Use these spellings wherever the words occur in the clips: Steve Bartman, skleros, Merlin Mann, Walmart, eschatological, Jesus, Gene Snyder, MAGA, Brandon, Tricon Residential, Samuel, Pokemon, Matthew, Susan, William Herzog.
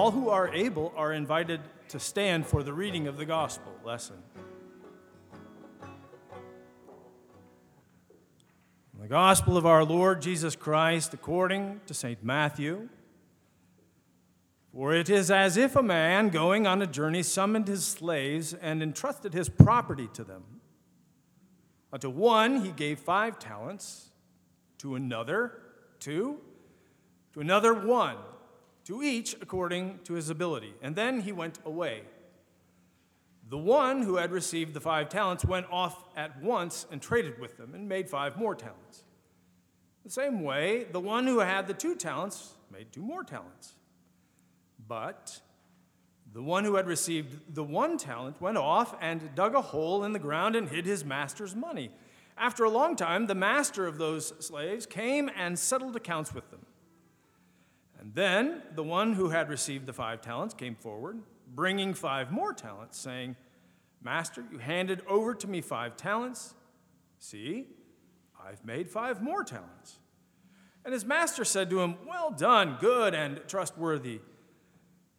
All who are able are invited to stand for the reading of the gospel lesson. The gospel of our Lord Jesus Christ according to St. Matthew. For it is as if a man going on a journey summoned his slaves and entrusted his property to them. Unto one he gave 5 talents, to another 2, to another 1, to each according to his ability. And then he went away. The one who had received the 5 talents went off at once and traded with them and made 5 more talents. The same way, the one who had the 2 talents made 2 more talents. But the one who had received the 1 talent went off and dug a hole in the ground and hid his master's money. After a long time, the master of those slaves came and settled accounts with them. And then the one who had received the 5 talents came forward, bringing 5 more talents, saying, Master, you handed over to me 5 talents. See, I've made 5 more talents. And his master said to him, Well done, good and trustworthy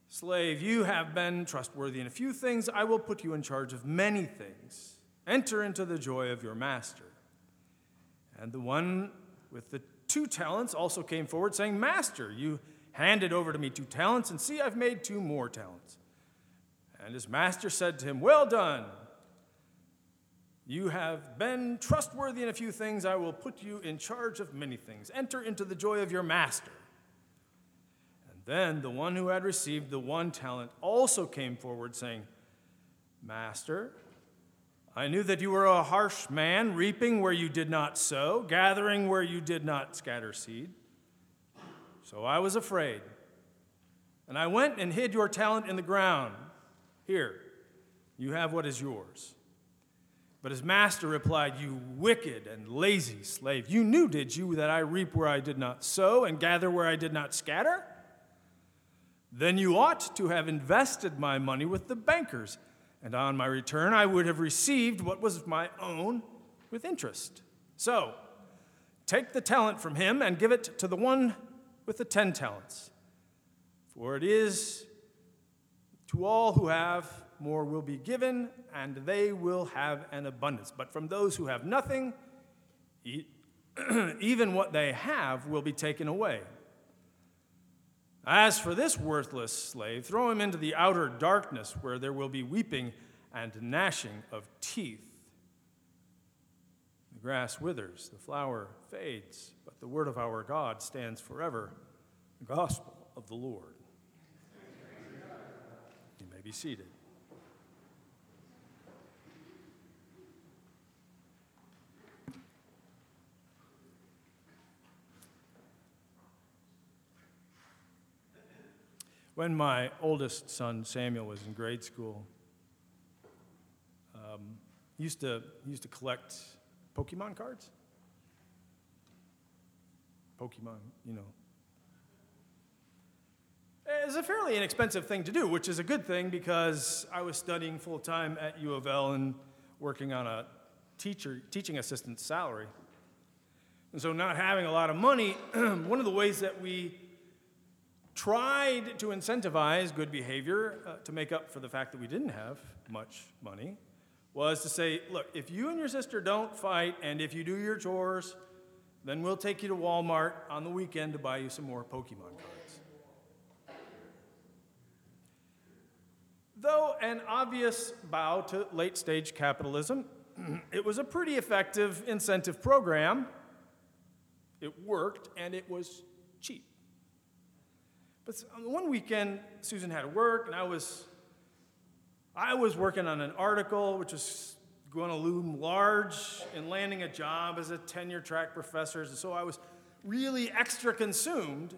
slave, you have been trustworthy in a few things. I will put you in charge of many things. Enter into the joy of your master. And the one with the 2 talents also came forward, saying, Master, you handed over to me 2 talents, and see, I've made 2 more talents. And his master said to him, Well done. You have been trustworthy in a few things. I will put you in charge of many things. Enter into the joy of your master. Then the one who had received the 1 talent also came forward, saying, Master, I knew that you were a harsh man, reaping where you did not sow, gathering where you did not scatter seed. So I was afraid, and I went and hid your talent in the ground. Here, you have what is yours. But his master replied, You wicked and lazy slave, you knew, did you, that I reap where I did not sow and gather where I did not scatter? Then you ought to have invested my money with the bankers, and on my return I would have received what was my own with interest. So, take the talent from him and give it to the one with the 10 talents. For it is to all who have more will be given, and they will have an abundance. But from those who have nothing, even what they have will be taken away. As for this worthless slave, throw him into the outer darkness where there will be weeping and gnashing of teeth. The grass withers, the flower fades, but the word of our God stands forever, the gospel of the Lord. You may be seated. When my oldest son, Samuel, was in grade school, he used to collect Pokemon cards. Pokemon, you know. It's a fairly inexpensive thing to do, which is a good thing because I was studying full-time at U of L and working on a teaching assistant salary. And so not having a lot of money, one of the ways that we tried to incentivize good behavior to make up for the fact that we didn't have much money was to say, look, if you and your sister don't fight and if you do your chores, then we'll take you to Walmart on the weekend to buy you some more Pokemon cards. Though an obvious bow to late-stage capitalism, it was a pretty effective incentive program. It worked, and it was cheap. But one weekend, Susan had to work, and I was working on an article which was going to loom large in landing a job as a tenure-track professor, and so I was really extra consumed.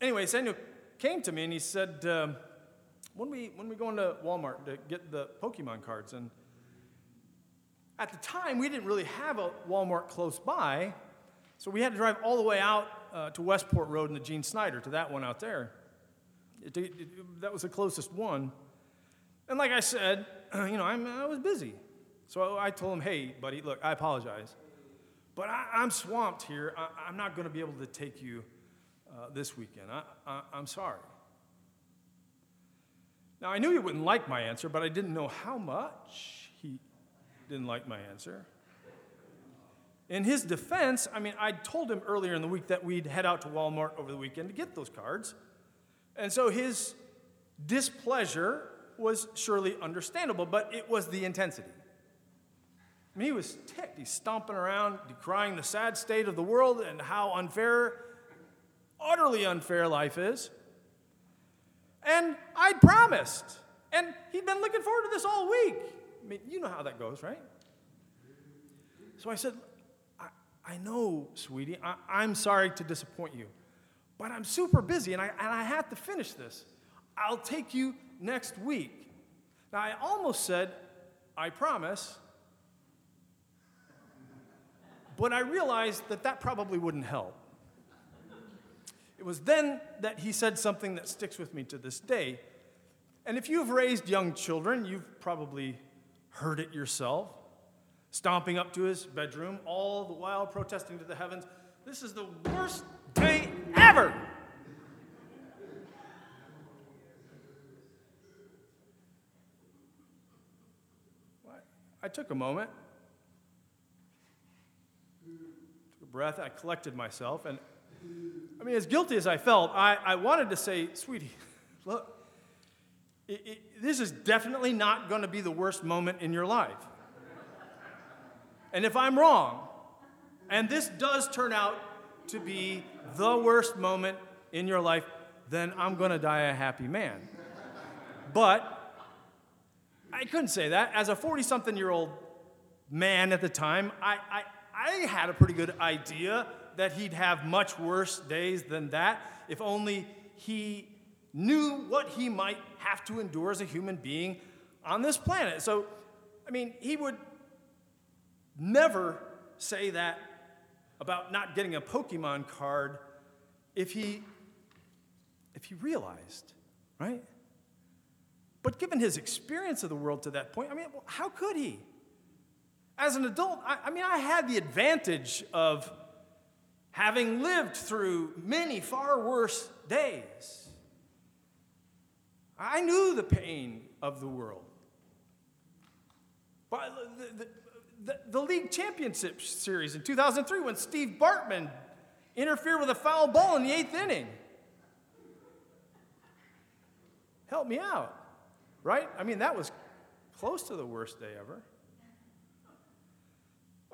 Anyway, Samuel came to me, and he said, when we going to Walmart to get the Pokemon cards? And at the time, we didn't really have a Walmart close by, so we had to drive all the way out to Westport Road and the Gene Snyder, to that one out there. That was the closest one. And like I said, I was busy. So I told him, hey, buddy, look, I apologize. But I'm swamped here. I'm not going to be able to take you this weekend. I'm sorry. Now, I knew he wouldn't like my answer, but I didn't know how much he didn't like my answer. In his defense, I told him earlier in the week that we'd head out to Walmart over the weekend to get those cards. And so his displeasure was surely understandable, but it was the intensity. He was ticked. He's stomping around, decrying the sad state of the world and how unfair, utterly unfair life is. And I'd promised. And he'd been looking forward to this all week. You know how that goes, right? So I said, I know, sweetie, I'm sorry to disappoint you, but I'm super busy and I have to finish this. I'll take you next week. Now, I almost said, I promise, but I realized that probably wouldn't help. It was then that he said something that sticks with me to this day. And if you've raised young children, you've probably heard it yourself, stomping up to his bedroom, all the while protesting to the heavens, "This is the worst day ever!" I took a moment, took a breath, I collected myself, and as guilty as I felt, I wanted to say, "Sweetie, look, this is definitely not going to be the worst moment in your life. And if I'm wrong, and this does turn out to be the worst moment in your life, then I'm going to die a happy man." But I couldn't say that. As a 40-something-year-old man at the time, I had a pretty good idea that he'd have much worse days than that, if only he knew what he might have to endure as a human being on this planet. So, he would never say that about not getting a Pokemon card if he realized, right? But given his experience of the world to that point, how could he? As an adult, I had the advantage of having lived through many far worse days. I knew the pain of the world. But the league championship series in 2003, when Steve Bartman interfered with a foul ball in the 8th inning. Help me out. Right? That was close to the worst day ever.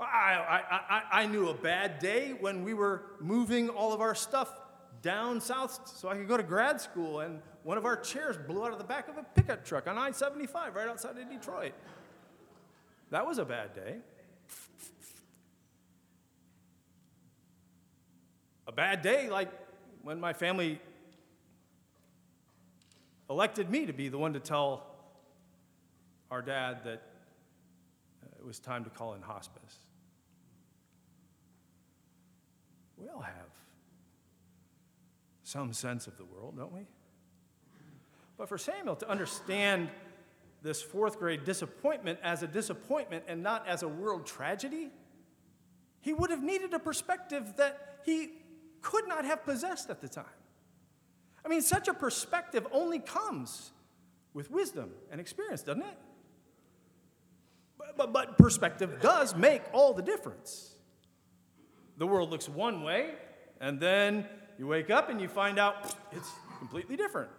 I knew a bad day when we were moving all of our stuff down south so I could go to grad school, and one of our chairs blew out of the back of a pickup truck on I-75 right outside of Detroit. That was a bad day. A bad day like when my family elected me to be the one to tell our dad that it was time to call in hospice. We all have some sense of the world, don't we? But for Samuel to understand this 4th grade disappointment as a disappointment and not as a world tragedy, he would have needed a perspective that he could not have possessed at the time. Such a perspective only comes with wisdom and experience, doesn't it? But perspective does make all the difference. The world looks one way, and then you wake up and you find out it's completely different.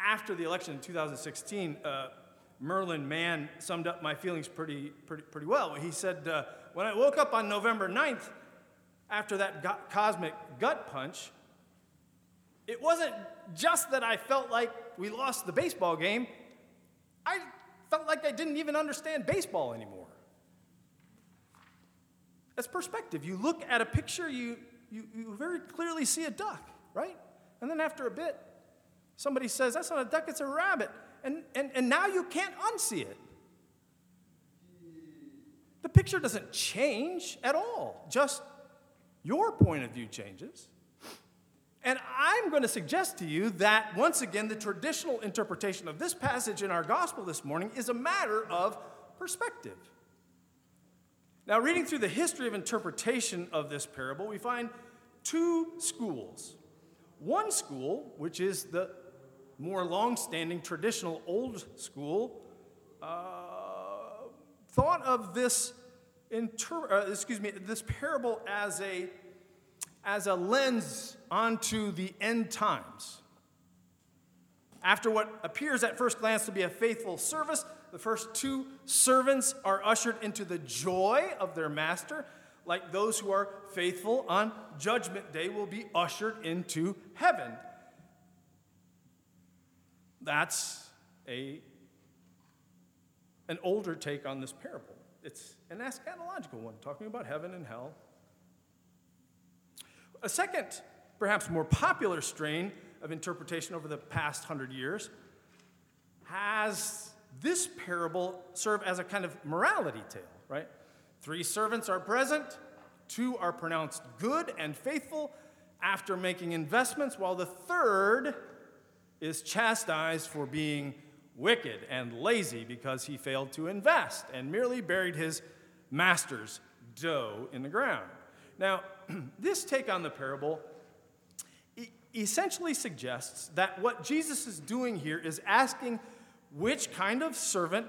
After the election in 2016, Merlin Mann summed up my feelings pretty well. He said, when I woke up on November 9th, after that cosmic gut punch, it wasn't just that I felt like we lost the baseball game. I felt like I didn't even understand baseball anymore. That's perspective. You look at a picture, you very clearly see a duck, right? And then after a bit, somebody says, "That's not a duck, it's a rabbit." And now you can't unsee it. The picture doesn't change at all, just your point of view changes. And I'm going to suggest to you that, once again, the traditional interpretation of this passage in our gospel this morning is a matter of perspective. Now, reading through the history of interpretation of this parable, we find two schools. One school, which is the more long-standing traditional old school, thought of this parable as a lens onto the end times. After what appears at first glance to be a faithful service, the first two servants are ushered into the joy of their master, like those who are faithful on Judgment Day will be ushered into heaven. That's an older take on this parable. It's an eschatological one, talking about heaven and hell. A second, perhaps more popular strain of interpretation over the past 100 years has this parable serve as a kind of morality tale, right? Three servants are present, two are pronounced good and faithful after making investments, while the third is chastised for being wicked and lazy because he failed to invest and merely buried his master's dough in the ground. Now, this take on the parable essentially suggests that what Jesus is doing here is asking which kind of servant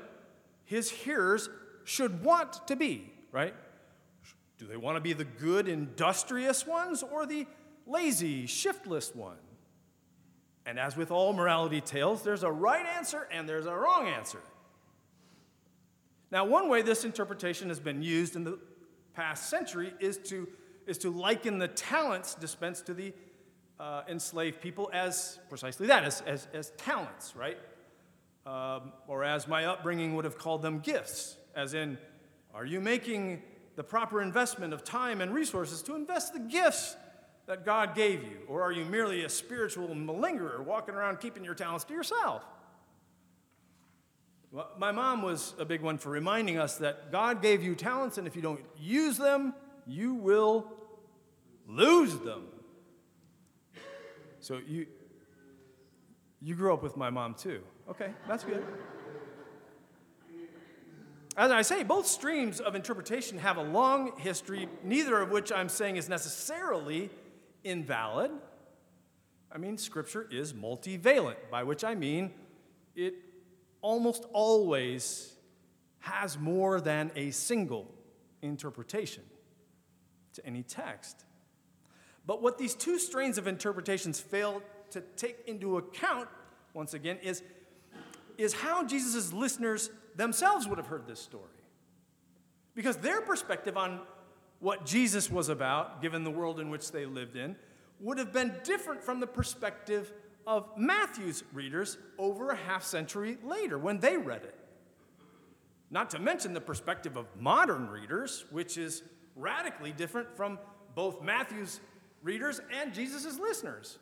his hearers should want to be, right? Do they want to be the good, industrious ones or the lazy, shiftless one? And as with all morality tales, there's a right answer and there's a wrong answer. Now, one way this interpretation has been used in the past century is to liken the talents dispensed to the enslaved people as precisely that, as talents, right? Or as my upbringing would have called them, gifts. As in, are you making the proper investment of time and resources to invest the gifts that God gave you? Or are you merely a spiritual malingerer walking around keeping your talents to yourself? Well, my mom was a big one for reminding us that God gave you talents, and if you don't use them, you will lose them. So you grew up with my mom too. Okay, that's good. As I say, both streams of interpretation have a long history, neither of which I'm saying is necessarily invalid. I mean, Scripture is multivalent, by which I mean it almost always has more than a single interpretation to any text. But what these two strains of interpretations fail to take into account, once again, is how Jesus' listeners themselves would have heard this story. Because their perspective on what Jesus was about, given the world in which they lived in, would have been different from the perspective of Matthew's readers over a half century later when they read it. Not to mention the perspective of modern readers, which is radically different from both Matthew's readers and Jesus' listeners.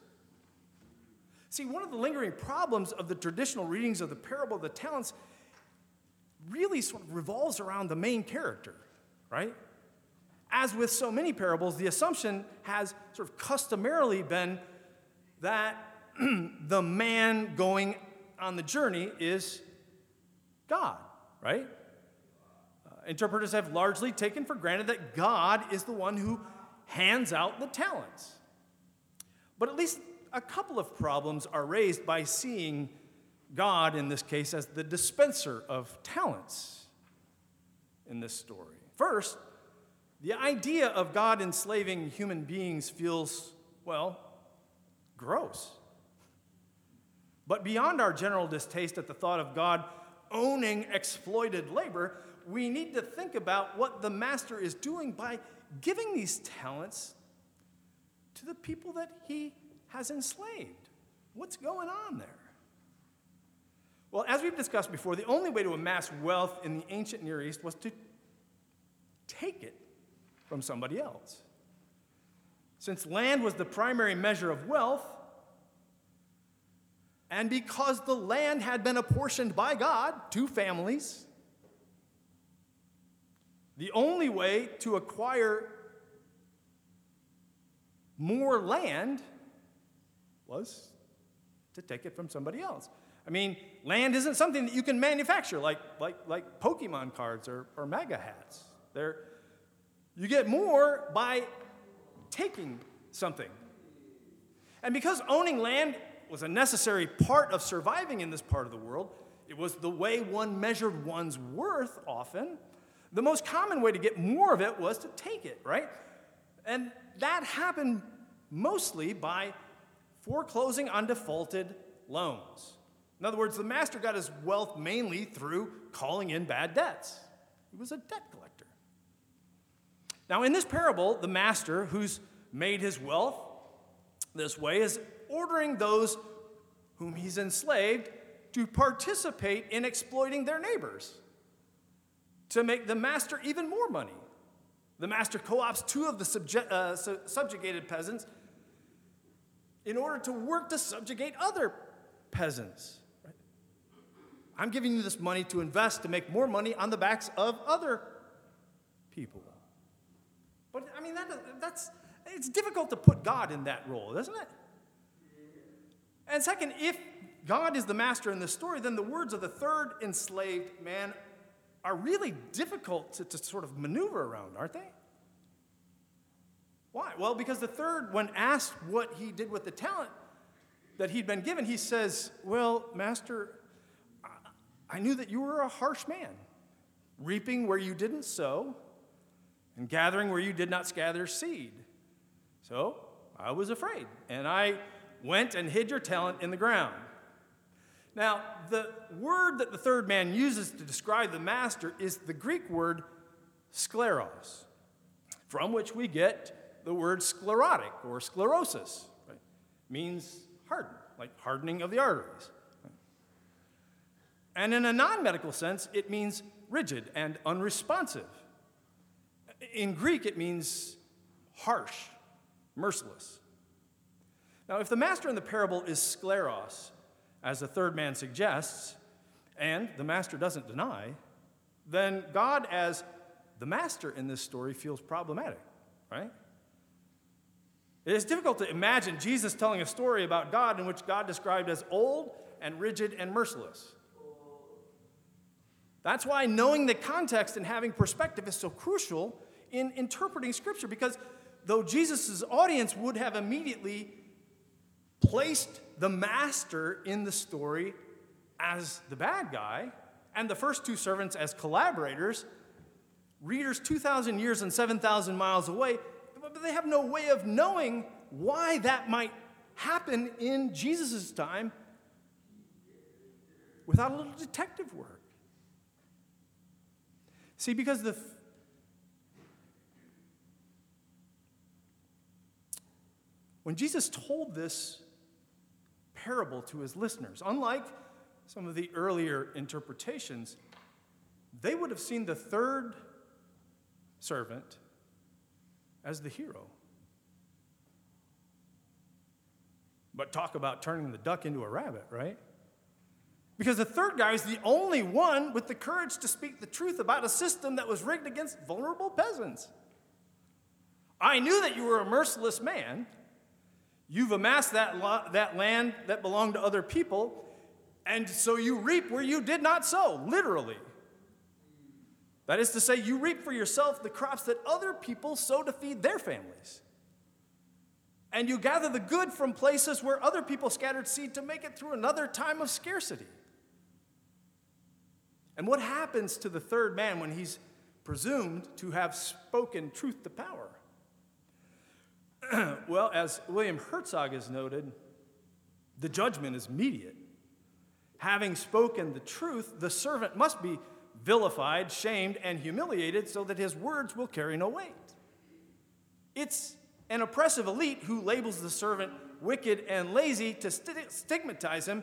See, one of the lingering problems of the traditional readings of the parable of the talents really sort of revolves around the main character, right? As with so many parables, the assumption has sort of customarily been that the man going on the journey is God, right? Interpreters have largely taken for granted that God is the one who hands out the talents. But at least a couple of problems are raised by seeing God, in this case, as the dispenser of talents in this story. First, the idea of God enslaving human beings feels, well, gross. But beyond our general distaste at the thought of God owning exploited labor, we need to think about what the master is doing by giving these talents to the people that he has enslaved. What's going on there? Well, as we've discussed before, the only way to amass wealth in the ancient Near East was to take it from somebody else. Since land was the primary measure of wealth, and because the land had been apportioned by God to families, the only way to acquire more land was to take it from somebody else. I mean, land isn't something that you can manufacture like Pokemon cards or MAGA hats. They're You get more by taking something. And because owning land was a necessary part of surviving in this part of the world, it was the way one measured one's worth often. The most common way to get more of it was to take it, right? And that happened mostly by foreclosing on defaulted loans. In other words, the master got his wealth mainly through calling in bad debts. He was a debt collector. Now, in this parable, the master, who's made his wealth this way, is ordering those whom he's enslaved to participate in exploiting their neighbors to make the master even more money. The master co-opts two of the subjugated peasants in order to work to subjugate other peasants. Right? I'm giving you this money to invest to make more money on the backs of other people. But, I mean, it's difficult to put God in that role, isn't it? And second, if God is the master in this story, then the words of the third enslaved man are really difficult to sort of maneuver around, aren't they? Why? Well, because the third, when asked what he did with the talent that he'd been given, he says, well, master, I knew that you were a harsh man, reaping where you didn't sow and gathering where you did not gather seed. So I was afraid, and I went and hid your talent in the ground. Now, the word that the third man uses to describe the master is the Greek word skleros, from which we get the word sclerotic or sclerosis. Right? Means harden, like hardening of the arteries. Right? And in a non-medical sense, it means rigid and unresponsive. In Greek, it means harsh, merciless. Now, if the master in the parable is scleros, as the third man suggests, and the master doesn't deny, then God as the master in this story feels problematic, right? It is difficult to imagine Jesus telling a story about God in which God described as old and rigid and merciless. That's why knowing the context and having perspective is so crucial in interpreting Scripture, because though Jesus' audience would have immediately placed the master in the story as the bad guy and the first two servants as collaborators, readers 2,000 years and 7,000 miles away, but they have no way of knowing why that might happen in Jesus' time without a little detective work. See, because when Jesus told this parable to his listeners, unlike some of the earlier interpretations, they would have seen the third servant as the hero. But talk about turning the duck into a rabbit, right? Because the third guy is the only one with the courage to speak the truth about a system that was rigged against vulnerable peasants. I knew that you were a merciless man. You've amassed that land that belonged to other people, and so you reap where you did not sow, literally. That is to say, you reap for yourself the crops that other people sow to feed their families. And you gather the good from places where other people scattered seed to make it through another time of scarcity. And what happens to the third man when he's presumed to have spoken truth to power? Well, as William Herzog has noted, the judgment is immediate. Having spoken the truth, the servant must be vilified, shamed, and humiliated so that his words will carry no weight. It's an oppressive elite who labels the servant wicked and lazy to stigmatize him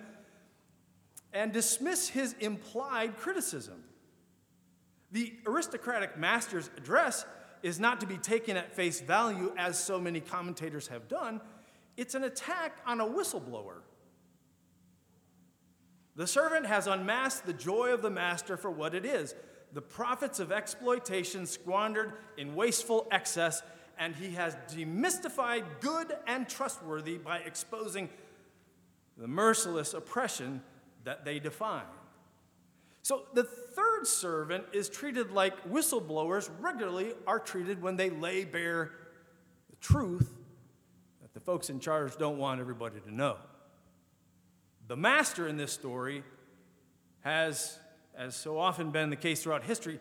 and dismiss his implied criticism. The aristocratic master's address is not to be taken at face value, as so many commentators have done. It's an attack on a whistleblower. The servant has unmasked the joy of the master for what it is, the profits of exploitation squandered in wasteful excess, and he has demystified good and trustworthy by exposing the merciless oppression that they define. So the third servant is treated like whistleblowers regularly are treated when they lay bare the truth that the folks in charge don't want everybody to know. The master in this story has, as so often been the case throughout history,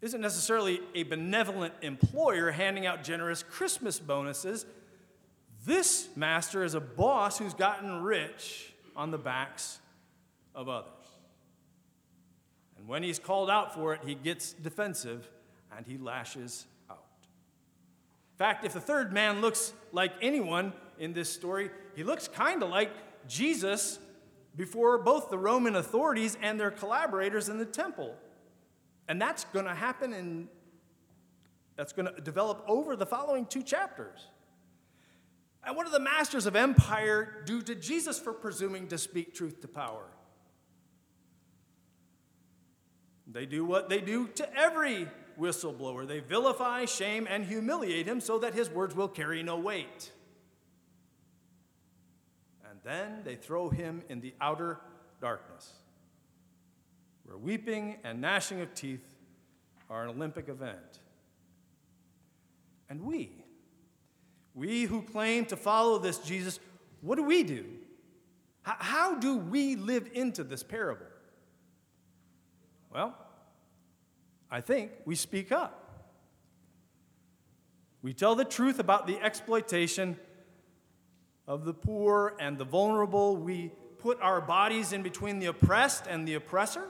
isn't necessarily a benevolent employer handing out generous Christmas bonuses. This master is a boss who's gotten rich on the backs of others. And when he's called out for it, he gets defensive and he lashes out. In fact, if the third man looks like anyone in this story, he looks kind of like Jesus before both the Roman authorities and their collaborators in the temple. And that's going to happen, and that's going to develop over the following two chapters. And what do the masters of empire do to Jesus for presuming to speak truth to power? They do what they do to every whistleblower. They vilify, shame, and humiliate him so that his words will carry no weight. And then they throw him in the outer darkness, where weeping and gnashing of teeth are an Olympic event. And we who claim to follow this Jesus, what do we do? How do we live into this parable? Well, I think we speak up. We tell the truth about the exploitation of the poor and the vulnerable. We put our bodies in between the oppressed and the oppressor.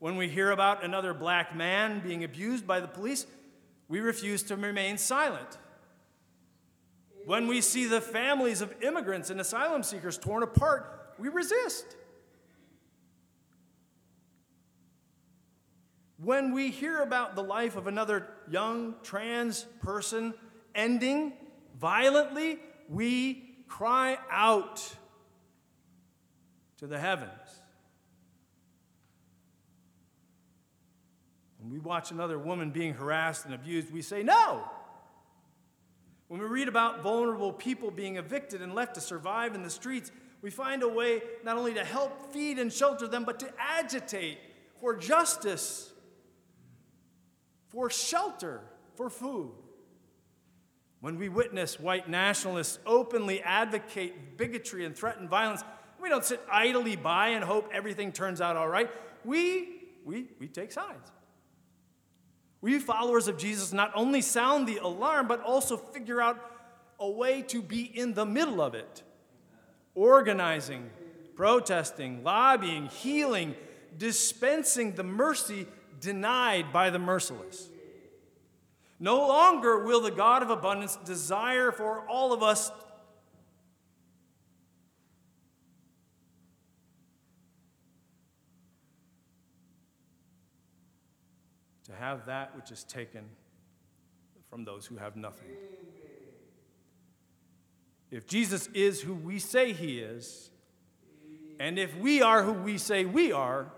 When we hear about another black man being abused by the police, we refuse to remain silent. When we see the families of immigrants and asylum seekers torn apart, we resist. When we hear about the life of another young trans person ending violently, we cry out to the heavens. When we watch another woman being harassed and abused, we say no. When we read about vulnerable people being evicted and left to survive in the streets, we find a way not only to help feed and shelter them, but to agitate for justice, for shelter, for food. When we witness white nationalists openly advocate bigotry and threaten violence, we don't sit idly by and hope everything turns out all right. We take sides. We followers of Jesus not only sound the alarm, but also figure out a way to be in the middle of it. Organizing, protesting, lobbying, healing, dispensing the mercy denied by the merciless. No longer will the God of abundance desire for all of us to have that which is taken from those who have nothing. If Jesus is who we say he is, and if we are who we say we are,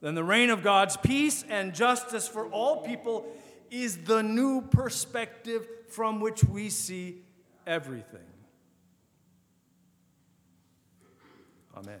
then the reign of God's peace and justice for all people is the new perspective from which we see everything. Amen.